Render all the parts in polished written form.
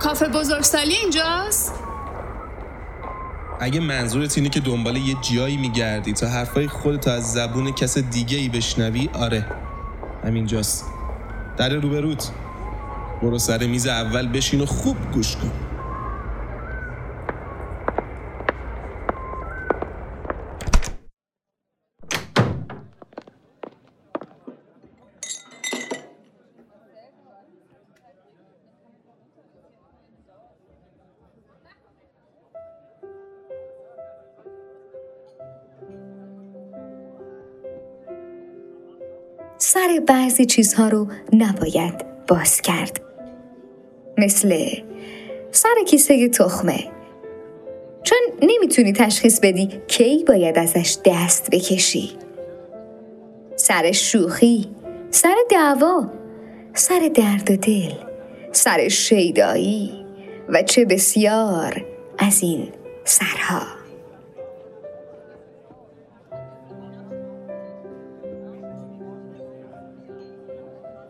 کافه بزرگسالی اینجاست؟ اگه منظورت اینه که دنبال یه جایی میگردی تا حرفای خودت از زبون کس دیگه‌ای بشنوی، آره همینجاست. در روبروت. برو سر میز اول بشین و خوب گوش کن. سر بعضی چیزها رو نباید باز کرد، مثل سر کیسه تخمه، چون نمیتونی تشخیص بدی کی باید ازش دست بکشی. سر شوخی، سر دعوا، سر درد و دل، سر شیدایی و چه بسیار از این سرها.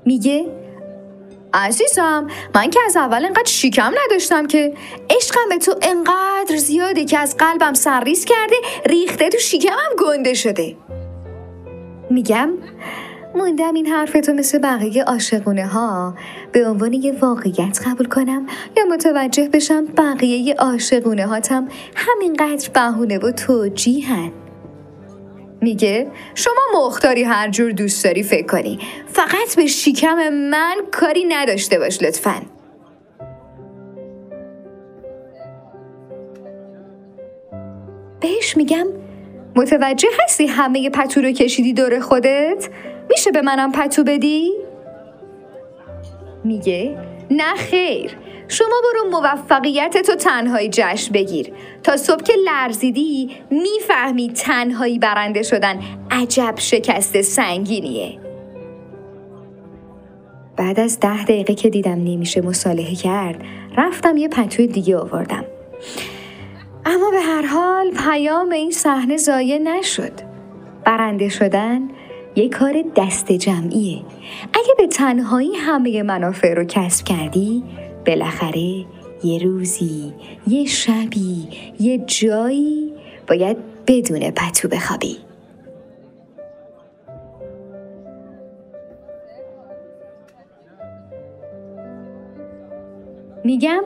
میگه عزیزم، من که از اول انقدر شیکم نداشتم که عشقم به تو انقدر زیاده که از قلبم سرریز کرده، ریخته تو شیکمم گنده شده. میگم موندم این حرفتو مثل بقیه عاشقونه ها به عنوان یه واقعیت قبول کنم یا متوجه بشم بقیه عاشقونه هاتم همینقدر بهونه و توجیهن. میگه شما مختاری، هر جور دوست داری فکر کنی، فقط به شکم من کاری نداشته باش لطفاً. بهش میگم متوجه هستی همه پتو رو کشیدی دور خودت؟ میشه به منم پتو بدی؟ میگه نه خیر، شما برو موفقیتتو تنهایی جشن بگیر. تا صبح که لرزیدی میفهمی تنهایی برنده شدن عجب شکست سنگینیه. بعد از 10 دقیقه که دیدم نمیشه مصالحه کرد، رفتم یه پتوی دیگه آوردم. اما به هر حال پیام این صحنه ضایع نشد. برنده شدن یه کار دست جمعیه. اگه به تنهایی همه منافع رو کسب کردی، بالاخره یه روزی، یه شبی، یه جایی باید بدون پتو بخوابی. میگم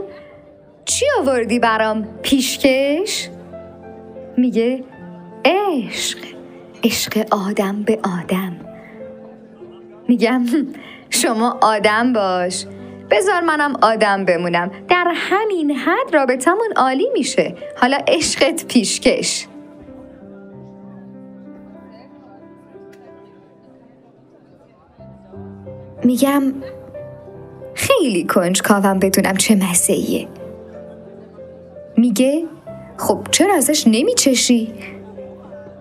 چی آوردی برام پیشکش؟ میگه عشق، عشق آدم به آدم. میگم شما آدم باش، بذار منم آدم بمونم، در همین حد رابطمون عالی میشه. حالا عشقت پیشکش. میگم خیلی کنجکاوم بدونم چه مسئله‌ایه. میگه خب چرا ازش نمیچشی؟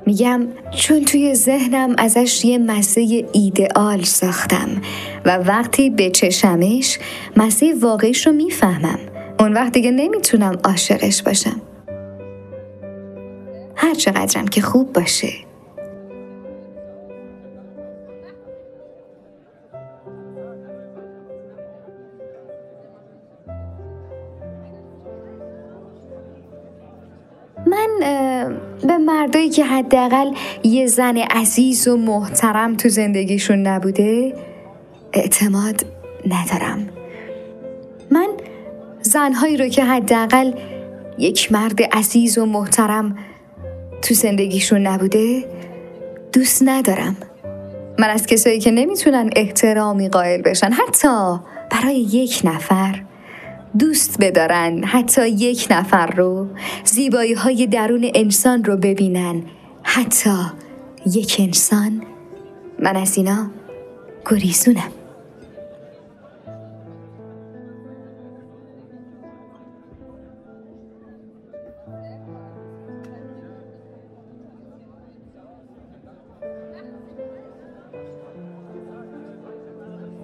میگم چون توی ذهنم ازش یه مزه ایدئال ساختم و وقتی بچشمش مزه واقعیش رو میفهمم، اون وقت دیگه نمیتونم عاشقش باشم، هر چقدرم که خوب باشه. به مردایی که حداقل یه زن عزیز و محترم تو زندگیشون نبوده اعتماد ندارم. من زنهایی رو که حداقل یک مرد عزیز و محترم تو زندگیشون نبوده دوست ندارم. من از کسایی که نمیتونن احترامی قائل بشن، حتی برای یک نفر دوست بدارن، حتی یک نفر رو، زیبایی های درون انسان رو ببینن، حتی یک انسان، من از اینا گریزونم.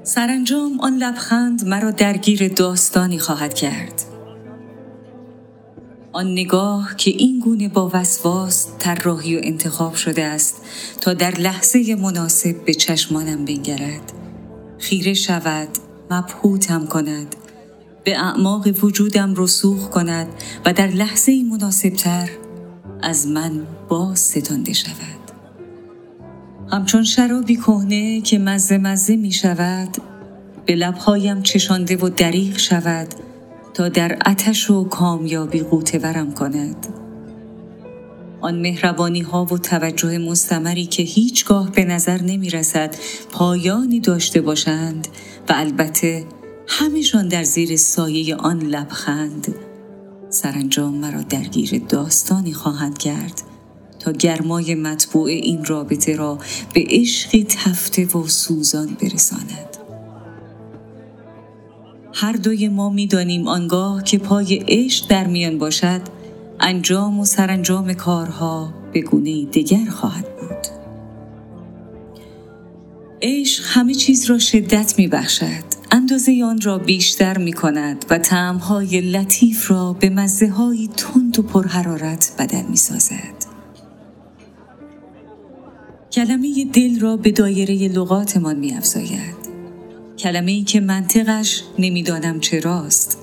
سرانجام آن لبخند مرا درگیر داستانی خواهد کرد. آن نگاه که این گونه با وسواس طراحی و انتخاب شده است تا در لحظه مناسب به چشمانم بنگرد، خیره شود، مبهوتم کند، به اعماق وجودم رسوخ کند و در لحظه مناسبتر از من باز ستانده شود. همچون شرابی کهنه که مزه می شود به لبهایم چشانده و دریغ شود تا در آتش و کامیابی غوطه ورم کند. آن مهربانی ها و توجه مستمری که هیچگاه به نظر نمی رسد پایانی داشته باشند و البته همشان در زیر سایه آن لبخند سرانجام مرا درگیر داستانی خواهد کرد تا گرمای مطبوع این رابطه را به عشقی تفته و سوزان برساند. هر دوی ما می دانیم آنگاه که پای عشق در میان باشد انجام و سرانجام کارها به گونه‌ای دیگر خواهد بود. عشق همه چیز را شدت می بخشد، اندازه آن را بیشتر می کند و طعم‌های لطیف را به مزه‌های تند و پرحرارت بدل می سازد. کلمه دل را به دایره لغاتمان می افزاید، کلمه‌ای که منطقش نمیدانم چراست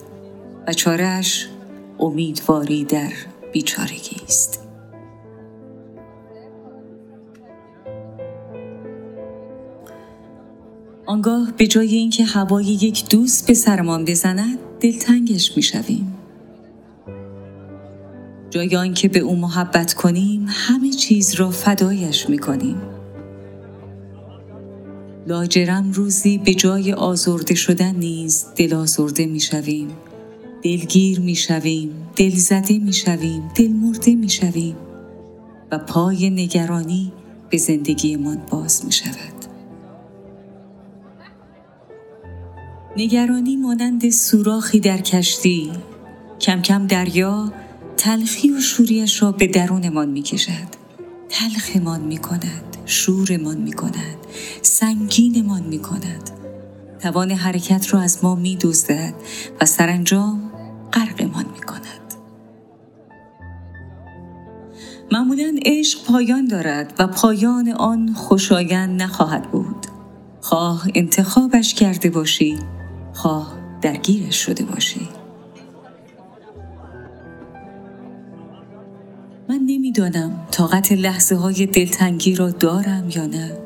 و چاره‌اش امیدواری در بیچارگی است. آنگاه به جای اینکه هوای یک دوست به سرمان بزند دلتنگش میشویم. جای آنکه به او محبت کنیم همه چیز را فدایش میکنیم. لاجرم روزی به جای آزرده شدن نیز دل آزرده میشویم، دلگیر میشویم، دلزده میشویم، دلمرده میشویم و پای نگرانی به زندگیمان باز میشود. نگرانی مانند سوراخی در کشتی کم کم دریا تلخی و شوریش را به درونمان میکشد، تلخمان میکند، شورمان میکند، سنگینمان میکند، توان حرکت را از ما میدزدد و سرانجام غرقمان میکند. معمولاً عشق پایان دارد و پایان آن خوشایند نخواهد بود، خواه انتخابش کرده باشی خواه درگیرش شده باشی. من نمیدانم طاقت لحظه های دلتنگی را دارم یا نه،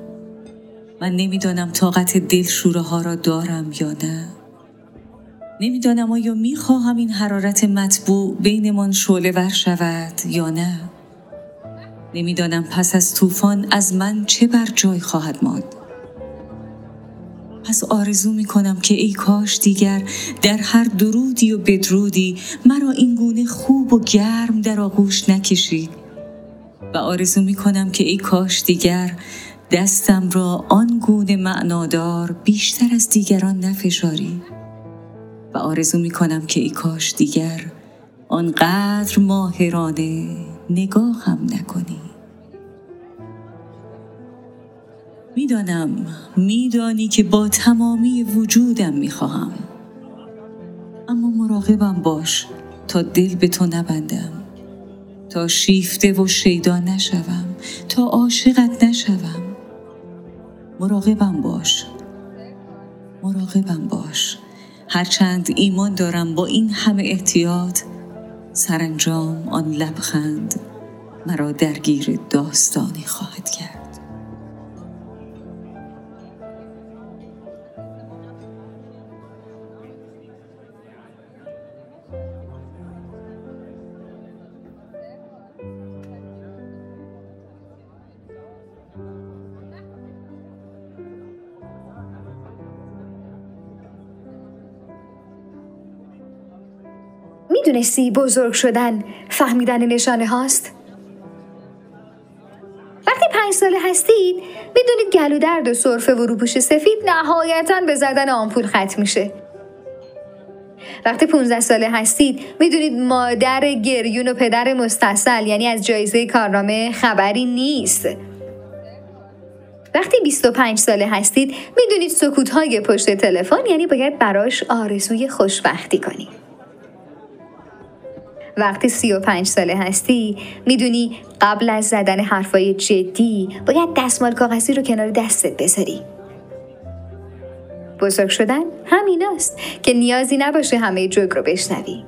من نمیدانم طاقت دلشوره ها را دارم یا نه، نمیدانم آیا میخواهم این حرارت مطبوع بینمان شعله ور شود یا نه، نمیدانم پس از طوفان از من چه بر جای خواهد ماند. پس آرزو می کنم که ای کاش دیگر در هر درودی و بدرودی مرا اینگونه خوب و گرم در آغوش نکشید و آرزو می کنم که ای کاش دیگر دستم را آنگونه معنادار بیشتر از دیگران نفشاری و آرزو می کنم که ای کاش دیگر آنقدر ماهرانه نگاهم نکنی. میدانی که با تمامی وجودم میخواهم، اما مراقبم باش تا دل به تو نبندم، تا شیفته و شیدا نشوم، تا عاشقت نشوم. مراقبم باش هرچند ایمان دارم با این همه احتیاط سرانجام آن لبخند مرا درگیر داستانی خواهد کرد. می‌دونستی بزرگ شدن فهمیدن نشانه هاست؟ وقتی 5 ساله هستید می‌دونید گلو درد و سرفه و روپوش سفید نهایتاً به زدن آمپول ختم میشه. وقتی 15 ساله هستید می‌دونید مادر گریون و پدر مستسل یعنی از جایزه کارنامه خبری نیست. وقتی 25 ساله هستید می‌دونید سکوت‌های پشت تلفن یعنی باید براش آرزوی خوشبختی کنی. وقتی 35 ساله هستی میدونی قبل از زدن حرفای جدی باید دستمال کاغذی رو کنار دستت بذاری. بزرگ شدن همین است که نیازی نباشه همه جوک رو بشنوی.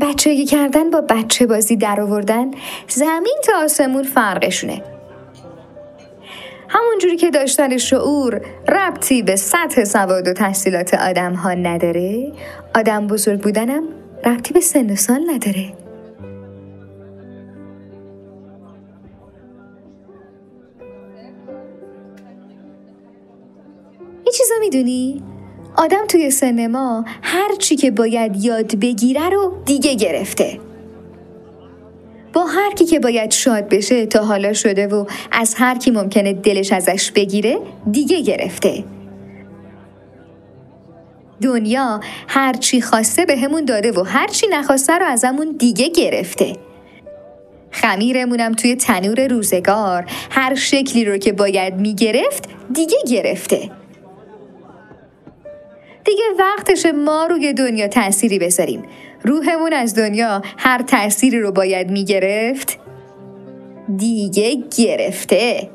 بچگی کردن با بچه بازی در آوردن زمین تا آسمون فرقشونه. همونجوری که داشتن شعور ربطی به سطح سواد و تحصیلات آدم ها نداره، آدم بزرگ بودنم ربطی به سن و سال نداره. یه چیزا میدونی؟ آدم توی سن ما هر چی که باید یاد بگیره رو دیگه گرفته. با هر کی که باید شاد بشه تا حالا شده و از هر کی ممکنه دلش ازش بگیره دیگه گرفته. دنیا هر چی خواسته به همون داده و هر چی نخواسته رو از همون دیگه گرفته. خمیرمونم توی تنور روزگار هر شکلی رو که باید میگرفت دیگه گرفته. دیگه وقتش ما روی دنیا تأثیری بذاریم. روحمون از دنیا هر تأثیری رو باید میگرفت دیگه گرفته.